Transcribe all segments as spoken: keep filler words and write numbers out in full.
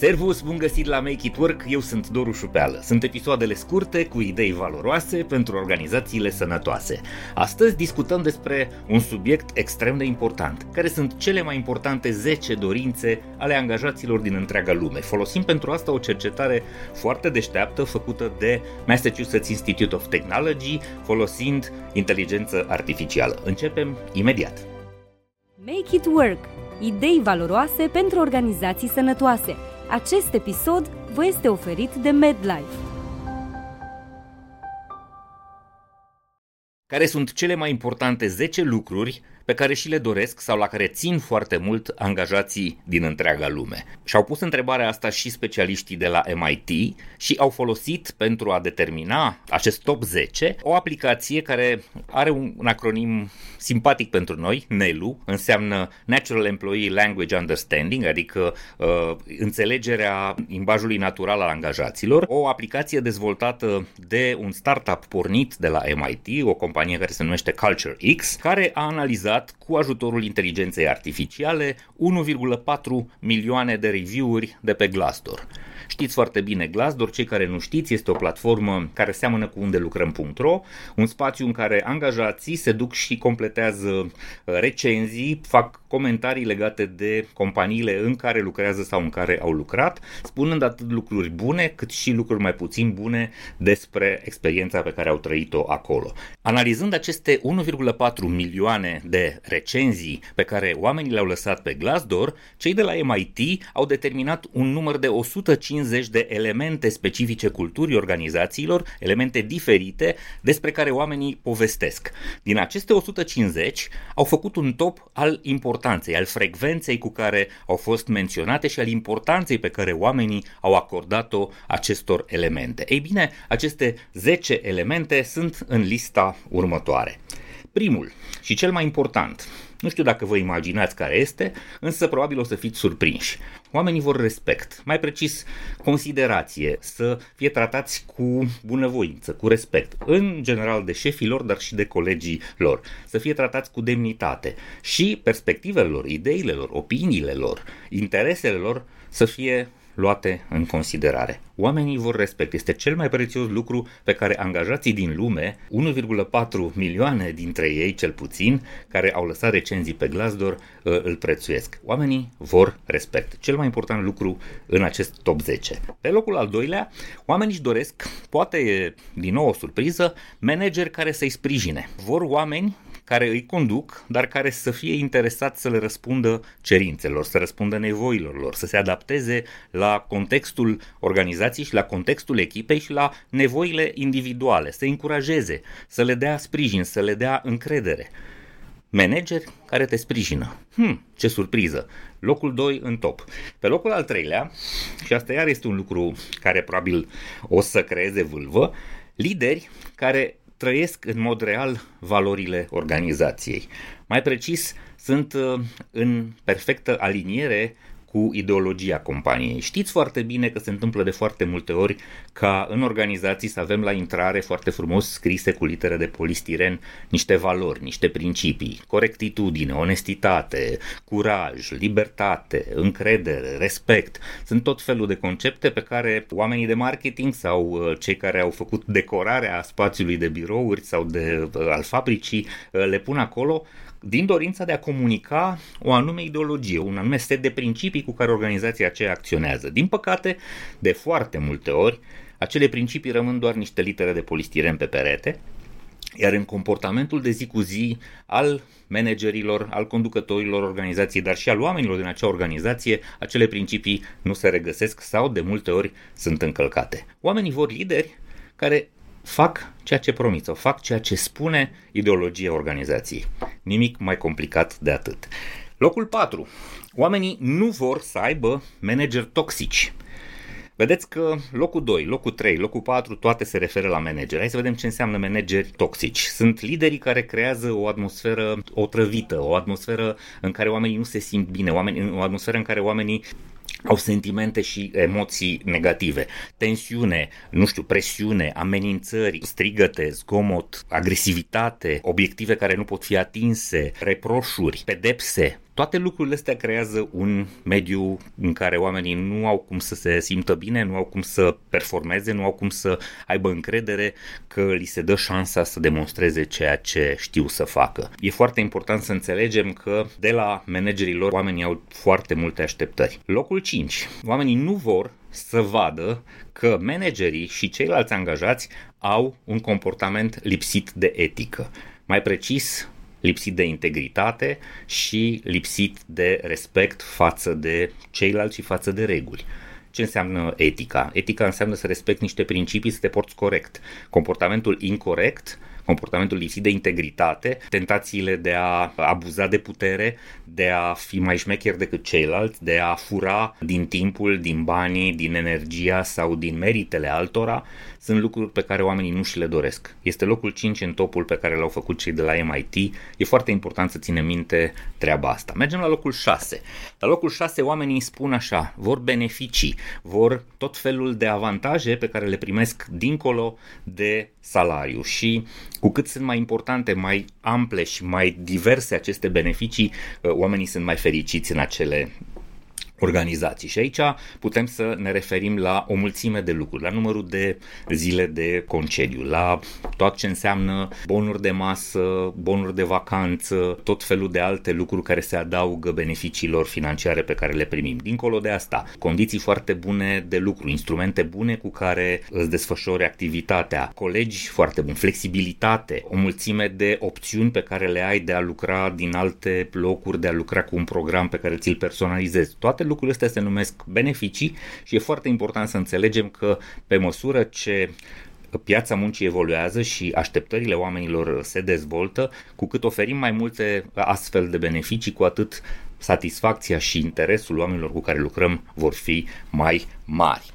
Servus, bun găsit la Make It Work, eu sunt Doru Șupeală. Sunt episoadele scurte cu idei valoroase pentru organizațiile sănătoase. Astăzi discutăm despre un subiect extrem de important. Care sunt cele mai importante zece dorințe ale angajaților din întreaga lume? Folosim pentru asta o cercetare foarte deșteaptă făcută de Massachusetts Institute of Technology, folosind inteligență artificială. Începem imediat. Make It Work. Idei valoroase pentru organizații sănătoase. Acest episod vă este oferit de Medlife. Care sunt cele mai importante zece lucruri pe care și le doresc sau la care țin foarte mult angajații din întreaga lume? Și-au pus întrebarea asta și specialiștii de la M I T și au folosit pentru a determina acest top zece o aplicație care are un acronim simpatic pentru noi, N E L U, înseamnă Natural Employee Language Understanding, adică uh, înțelegerea limbajului natural al angajaților, o aplicație dezvoltată de un startup pornit de la M I T, o companie care se numește CultureX, care a analizat cu ajutorul inteligenței artificiale unu virgulă patru milioane de review-uri de pe Glassdoor. Știți foarte bine Glassdoor, cei care nu știți, este o platformă care seamănă cu unde lucrăm punct ro, un spațiu în care angajații se duc și completează recenzii, fac comentarii legate de companiile în care lucrează sau în care au lucrat, spunând atât lucruri bune cât și lucruri mai puțin bune despre experiența pe care au trăit-o acolo. Analizând aceste unu virgulă patru milioane de recenzii pe care oamenii le-au lăsat pe Glassdoor, cei de la M I T au determinat un număr de o sută cincizeci de elemente specifice culturii organizațiilor, elemente diferite despre care oamenii povestesc. Din aceste o sută cincizeci au făcut un top al importanței, al frecvenței cu care au fost menționate și al importanței pe care oamenii au acordat-o acestor elemente. Ei bine, aceste zece elemente sunt în lista următoare. Primul și cel mai important, nu știu dacă vă imaginați care este, însă probabil o să fiți surprinși. Oamenii vor respect, mai precis considerație, să fie tratați cu bunăvoință, cu respect, în general de șefii lor, dar și de colegii lor, să fie tratați cu demnitate și perspectivele lor, ideile lor, opiniile lor, interesele lor să fie luate în considerare. Oamenii vor respect. Este cel mai prețios lucru pe care angajații din lume, unu virgulă patru milioane dintre ei cel puțin, care au lăsat recenzii pe Glassdoor, îl prețuiesc. Oamenii vor respect. Cel mai important lucru în acest top zece. Pe locul al doilea, oamenii își doresc, poate e din nou o surpriză, manageri care să-i sprijine. Vor oameni care îi conduc, dar care să fie interesați să le răspundă cerințelor, să răspundă nevoilor lor, să se adapteze la contextul organizației și la contextul echipei și la nevoile individuale, să încurajeze, să le dea sprijin, să le dea încredere. Manageri care te sprijină. Hmm, ce surpriză! Locul doi în top. Pe locul al treilea, și asta iar este un lucru care probabil o să creeze vâlvă, lideri care trăiesc în mod real valorile organizației. Mai precis, sunt în perfectă aliniere cu ideologia companiei. Știți foarte bine că se întâmplă de foarte multe ori ca în organizații să avem la intrare foarte frumos scrise cu litere de polistiren niște valori, niște principii, corectitudine, onestitate, curaj, libertate, încredere, respect. Sunt tot felul de concepte pe care oamenii de marketing sau cei care au făcut decorarea spațiului de birouri sau de, al fabricii le pun acolo din dorința de a comunica o anume ideologie, un anume set de principii cu care organizația aceea acționează. Din păcate, de foarte multe ori, acele principii rămân doar niște litere de polistiren pe perete, iar în comportamentul de zi cu zi al managerilor, al conducătorilor organizației, dar și al oamenilor din acea organizație, acele principii nu se regăsesc sau de multe ori sunt încălcate. Oamenii vor lideri care fac ceea ce promit sau fac ceea ce spune ideologia organizației. Nimic mai complicat de atât. Locul patru. Oamenii nu vor să aibă manageri toxici. Vedeți că locul doi, locul trei, locul patru, toate se referă la manageri. Hai să vedem ce înseamnă manageri toxici. Sunt liderii care creează o atmosferă otrăvită, o atmosferă în care oamenii nu se simt bine, oamenii, o atmosferă în care oamenii au sentimente și emoții negative, tensiune, nu știu, presiune, amenințări, strigăte, zgomot, agresivitate, obiective care nu pot fi atinse, reproșuri, pedepse. Toate lucrurile astea creează un mediu în care oamenii nu au cum să se simtă bine, nu au cum să performeze, nu au cum să aibă încredere că li se dă șansa să demonstreze ceea ce știu să facă. E foarte important să înțelegem că de la managerii lor oamenii au foarte multe așteptări. Locul cinci. Oamenii nu vor să vadă că managerii și ceilalți angajați au un comportament lipsit de etică. Mai precis, lipsit de integritate și lipsit de respect față de ceilalți și față de reguli. Ce înseamnă etica? Etica înseamnă să respecti niște principii, să te porți corect. Comportamentul incorect, comportamentul lipsit de integritate, tentațiile de a abuza de putere, de a fi mai șmecher decât ceilalți, de a fura din timpul, din banii, din energia sau din meritele altora, sunt lucruri pe care oamenii nu și le doresc. Este locul cinci în topul pe care l-au făcut cei de la M I T. E foarte important să ținem minte treaba asta. Mergem la locul șase. La locul șase oamenii spun așa, vor beneficii, vor tot felul de avantaje pe care le primesc dincolo de salariu și cu cât sunt mai importante, mai ample și mai diverse aceste beneficii, oamenii sunt mai fericiți în acele organizații. Și aici putem să ne referim la o mulțime de lucruri, la numărul de zile de concediu, la tot ce înseamnă bonuri de masă, bonuri de vacanță, tot felul de alte lucruri care se adaugă beneficiilor financiare pe care le primim. Dincolo de asta, condiții foarte bune de lucru, instrumente bune cu care îți desfășori activitatea, colegi foarte buni, flexibilitate, o mulțime de opțiuni pe care le ai de a lucra din alte locuri, de a lucra cu un program pe care ți-l personalizezi. Toate lucrurile astea se numesc beneficii și e foarte important să înțelegem că pe măsură ce piața muncii evoluează și așteptările oamenilor se dezvoltă, cu cât oferim mai multe astfel de beneficii, cu atât satisfacția și interesul oamenilor cu care lucrăm vor fi mai mari.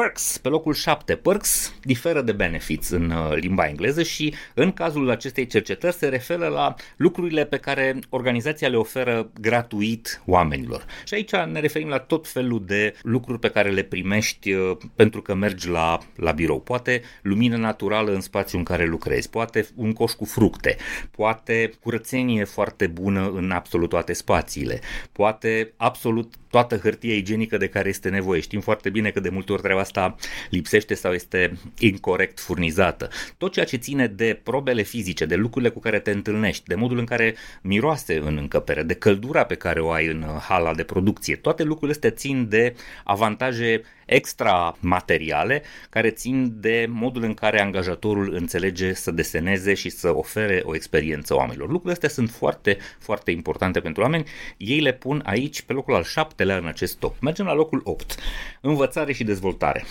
Perks, pe locul șapte. Perks diferă de benefits în limba engleză și în cazul acestei cercetări se referă la lucrurile pe care organizația le oferă gratuit oamenilor. Și aici ne referim la tot felul de lucruri pe care le primești pentru că mergi la, la birou. Poate lumină naturală în spațiul în care lucrezi, poate un coș cu fructe, poate curățenie foarte bună în absolut toate spațiile, poate absolut toată hârtia igienică de care este nevoie. Știm foarte bine că de multe ori treaba asta lipsește sau este incorect furnizată. Tot ceea ce ține de probele fizice, de lucrurile cu care te întâlnești, de modul în care miroase în încăpere, de căldura pe care o ai în hala de producție, toate lucrurile astea țin de avantaje extra materiale care țin de modul în care angajatorul înțelege să deseneze și să ofere o experiență oamenilor. Lucrurile astea sunt foarte, foarte importante pentru oameni. Ei le pun aici pe locul al șaptelea în acest top. Mergem la locul opt. Învățare și dezvoltare.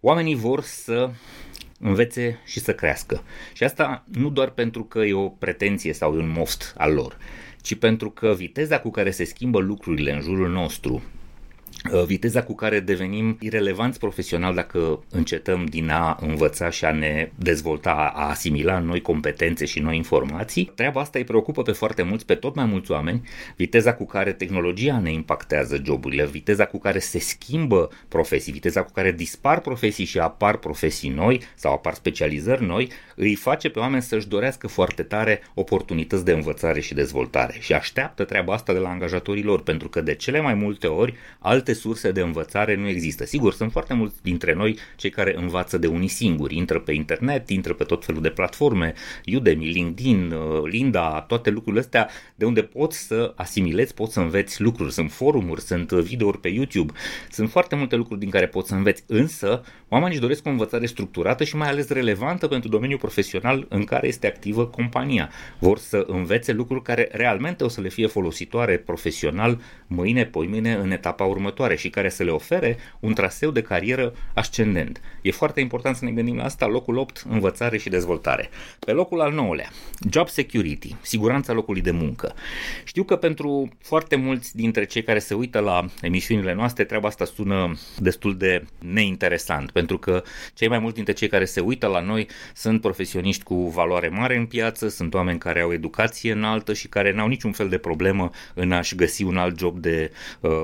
Oamenii vor să învețe și să crească. Și asta nu doar pentru că e o pretenție sau un moft al lor, ci pentru că viteza cu care se schimbă lucrurile în jurul nostru, viteza cu care devenim irelevanți profesional dacă încetăm din a învăța și a ne dezvolta, a asimila noi competențe și noi informații, treaba asta îi preocupă pe foarte mulți, pe tot mai mulți oameni, viteza cu care tehnologia ne impactează joburile, viteza cu care se schimbă profesii, viteza cu care dispar profesii și apar profesii noi sau apar specializări noi, îi face pe oameni să-și dorească foarte tare oportunități de învățare și dezvoltare și așteaptă treaba asta de la angajatorii lor, pentru că de cele mai multe ori alte surse de învățare nu există. Sigur, sunt foarte mulți dintre noi cei care învață de unii singuri, intră pe internet, intră pe tot felul de platforme, Udemy, LinkedIn, Linda, toate lucrurile astea de unde poți să asimilezi, poți să înveți lucruri, sunt forumuri, sunt videouri pe YouTube, sunt foarte multe lucruri din care poți să înveți, însă oamenii își doresc o învățare structurată și mai ales relevantă pentru domeniul profesional în care este activă compania. Vor să învețe lucruri care realmente o să le fie folositoare profesional mâine, poimâine, în etapa următoare și care să le ofere un traseu de carieră ascendent. E foarte important să ne gândim la asta, locul opt, învățare și dezvoltare. Pe locul al nouălea, job security, siguranța locului de muncă. Știu că pentru foarte mulți dintre cei care se uită la emisiunile noastre, treaba asta sună destul de neinteresant, pentru că cei mai mulți dintre cei care se uită la noi sunt profesioniști cu valoare mare în piață, sunt oameni care au educație înaltă și care n-au niciun fel de problemă în a-și găsi un alt job de,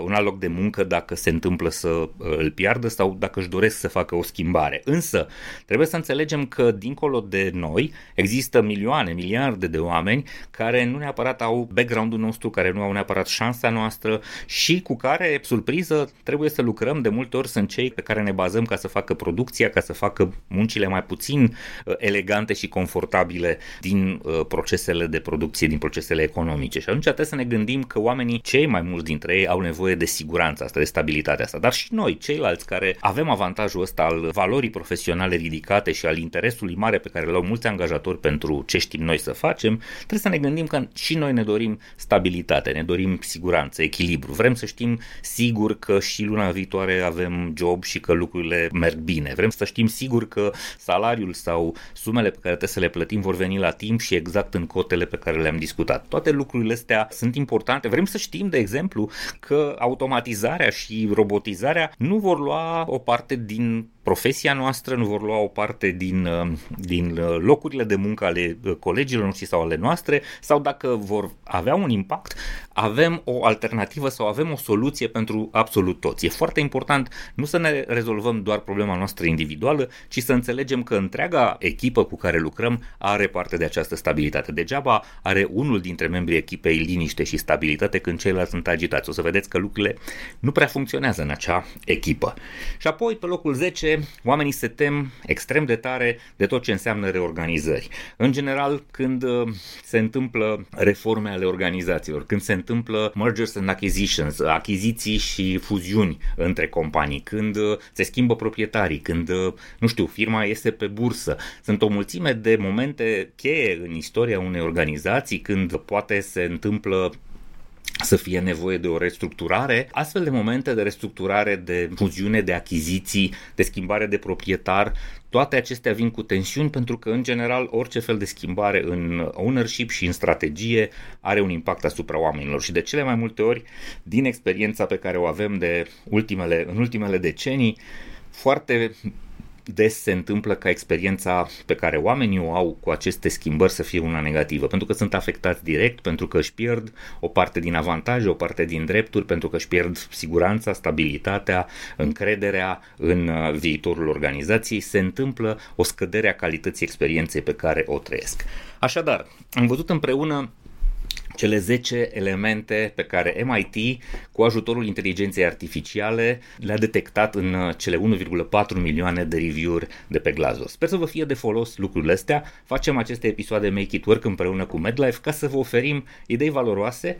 un alt loc de muncă facă dacă se întâmplă să îl piardă sau dacă își doresc să facă o schimbare. Însă trebuie să înțelegem că dincolo de noi există milioane, miliarde de oameni care nu neapărat au background-ul nostru, care nu au neapărat șansa noastră și cu care, surpriză, trebuie să lucrăm. De multe ori sunt cei pe care ne bazăm ca să facă producția, ca să facă muncile mai puțin elegante și confortabile din procesele de producție, din procesele economice. Și atunci trebuie să ne gândim că oamenii, cei mai mulți dintre ei, au nevoie de siguranța asta, de stabilitatea asta. Dar și noi, ceilalți care avem avantajul ăsta al valorii profesionale ridicate și al interesului mare pe care l-au mulți angajatori pentru ce știm noi să facem, trebuie să ne gândim că și noi ne dorim stabilitate, ne dorim siguranță, echilibru. Vrem să știm sigur că și luna viitoare avem job și că lucrurile merg bine. Vrem să știm sigur că salariul sau sumele pe care trebuie să le plătim vor veni la timp și exact în cotele pe care le-am discutat. Toate lucrurile astea sunt importante. Vrem să știm, de exemplu, că automatizarea și robotizarea nu vor lua o parte din profesia noastră, nu vor lua o parte din, din locurile de muncă ale colegilor noștri sau ale noastre, sau dacă vor avea un impact, avem o alternativă sau avem o soluție pentru absolut toți. E foarte important nu să ne rezolvăm doar problema noastră individuală, ci să înțelegem că întreaga echipă cu care lucrăm are parte de această stabilitate. Degeaba are unul dintre membrii echipei liniște și stabilitate când ceilalți sunt agitați. O să vedeți că lucrurile nu prea funcționează în acea echipă. Și apoi, pe locul zece, oamenii se tem extrem de tare de tot ce înseamnă reorganizări. În general, când se întâmplă reforme ale organizațiilor, când se întâmplă mergers and acquisitions, achiziții și fuziuni între companii, când se schimbă proprietarii, când, nu știu, firma iese pe bursă, sunt o mulțime de momente cheie în istoria unei organizații, când poate se întâmplă să fie nevoie de o restructurare. Astfel de momente de restructurare, de fuziune, de achiziții, de schimbare de proprietar, toate acestea vin cu tensiuni pentru că, în general, orice fel de schimbare în ownership și în strategie are un impact asupra oamenilor și de cele mai multe ori, din experiența pe care o avem de ultimele, în ultimele decenii, foarte des se întâmplă ca experiența pe care oamenii o au cu aceste schimbări să fie una negativă, pentru că sunt afectați direct, pentru că își pierd o parte din avantaje, o parte din drepturi, pentru că își pierd siguranța, stabilitatea, încrederea în viitorul organizației, se întâmplă o scădere a calității experienței pe care o trăiesc. Așadar, am văzut împreună cele zece elemente pe care M I T, cu ajutorul inteligenței artificiale, le-a detectat în cele unu virgulă patru milioane de review-uri de pe Glassdoor. Sper să vă fie de folos lucrurile astea. Facem aceste episoade Make It Work împreună cu Medlife ca să vă oferim idei valoroase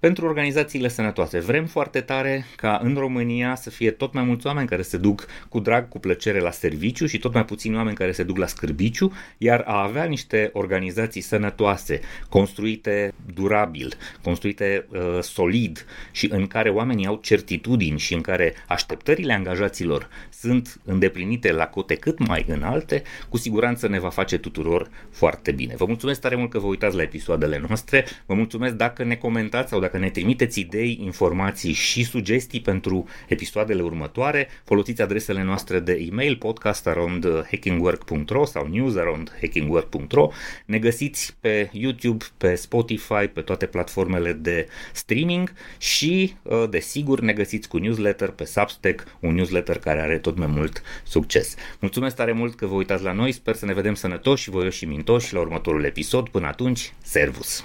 pentru organizațiile sănătoase. Vrem foarte tare ca în România să fie tot mai mulți oameni care se duc cu drag, cu plăcere la serviciu și tot mai puțini oameni care se duc la scârbiciu, iar a avea niște organizații sănătoase, construite durabil, construite uh, solid și în care oamenii au certitudini și în care așteptările angajaților sunt îndeplinite la cote cât mai înalte, cu siguranță ne va face tuturor foarte bine. Vă mulțumesc tare mult că vă uitați la episoadele noastre, vă mulțumesc dacă ne comentați sau dacă Dacă ne trimiteți idei, informații și sugestii pentru episoadele următoare, folosiți adresele noastre de e-mail podcast arond hackingwork punct ro sau news arond hackingwork punct ro. Ne găsiți pe YouTube, pe Spotify, pe toate platformele de streaming și, desigur, ne găsiți cu newsletter pe Substack, un newsletter care are tot mai mult succes. Mulțumesc tare mult că vă uitați la noi, sper să ne vedem sănătoși, voioși și mintoși la următorul episod. Până atunci, servus!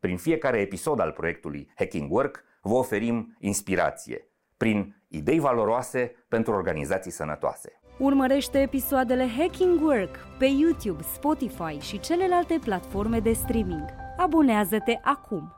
prin fiecare episod al proiectului Hacking Work, vă oferim inspirație prin idei valoroase pentru organizații sănătoase. Urmărește episoadele Hacking Work pe YouTube, Spotify și celelalte platforme de streaming. Abonează-te acum!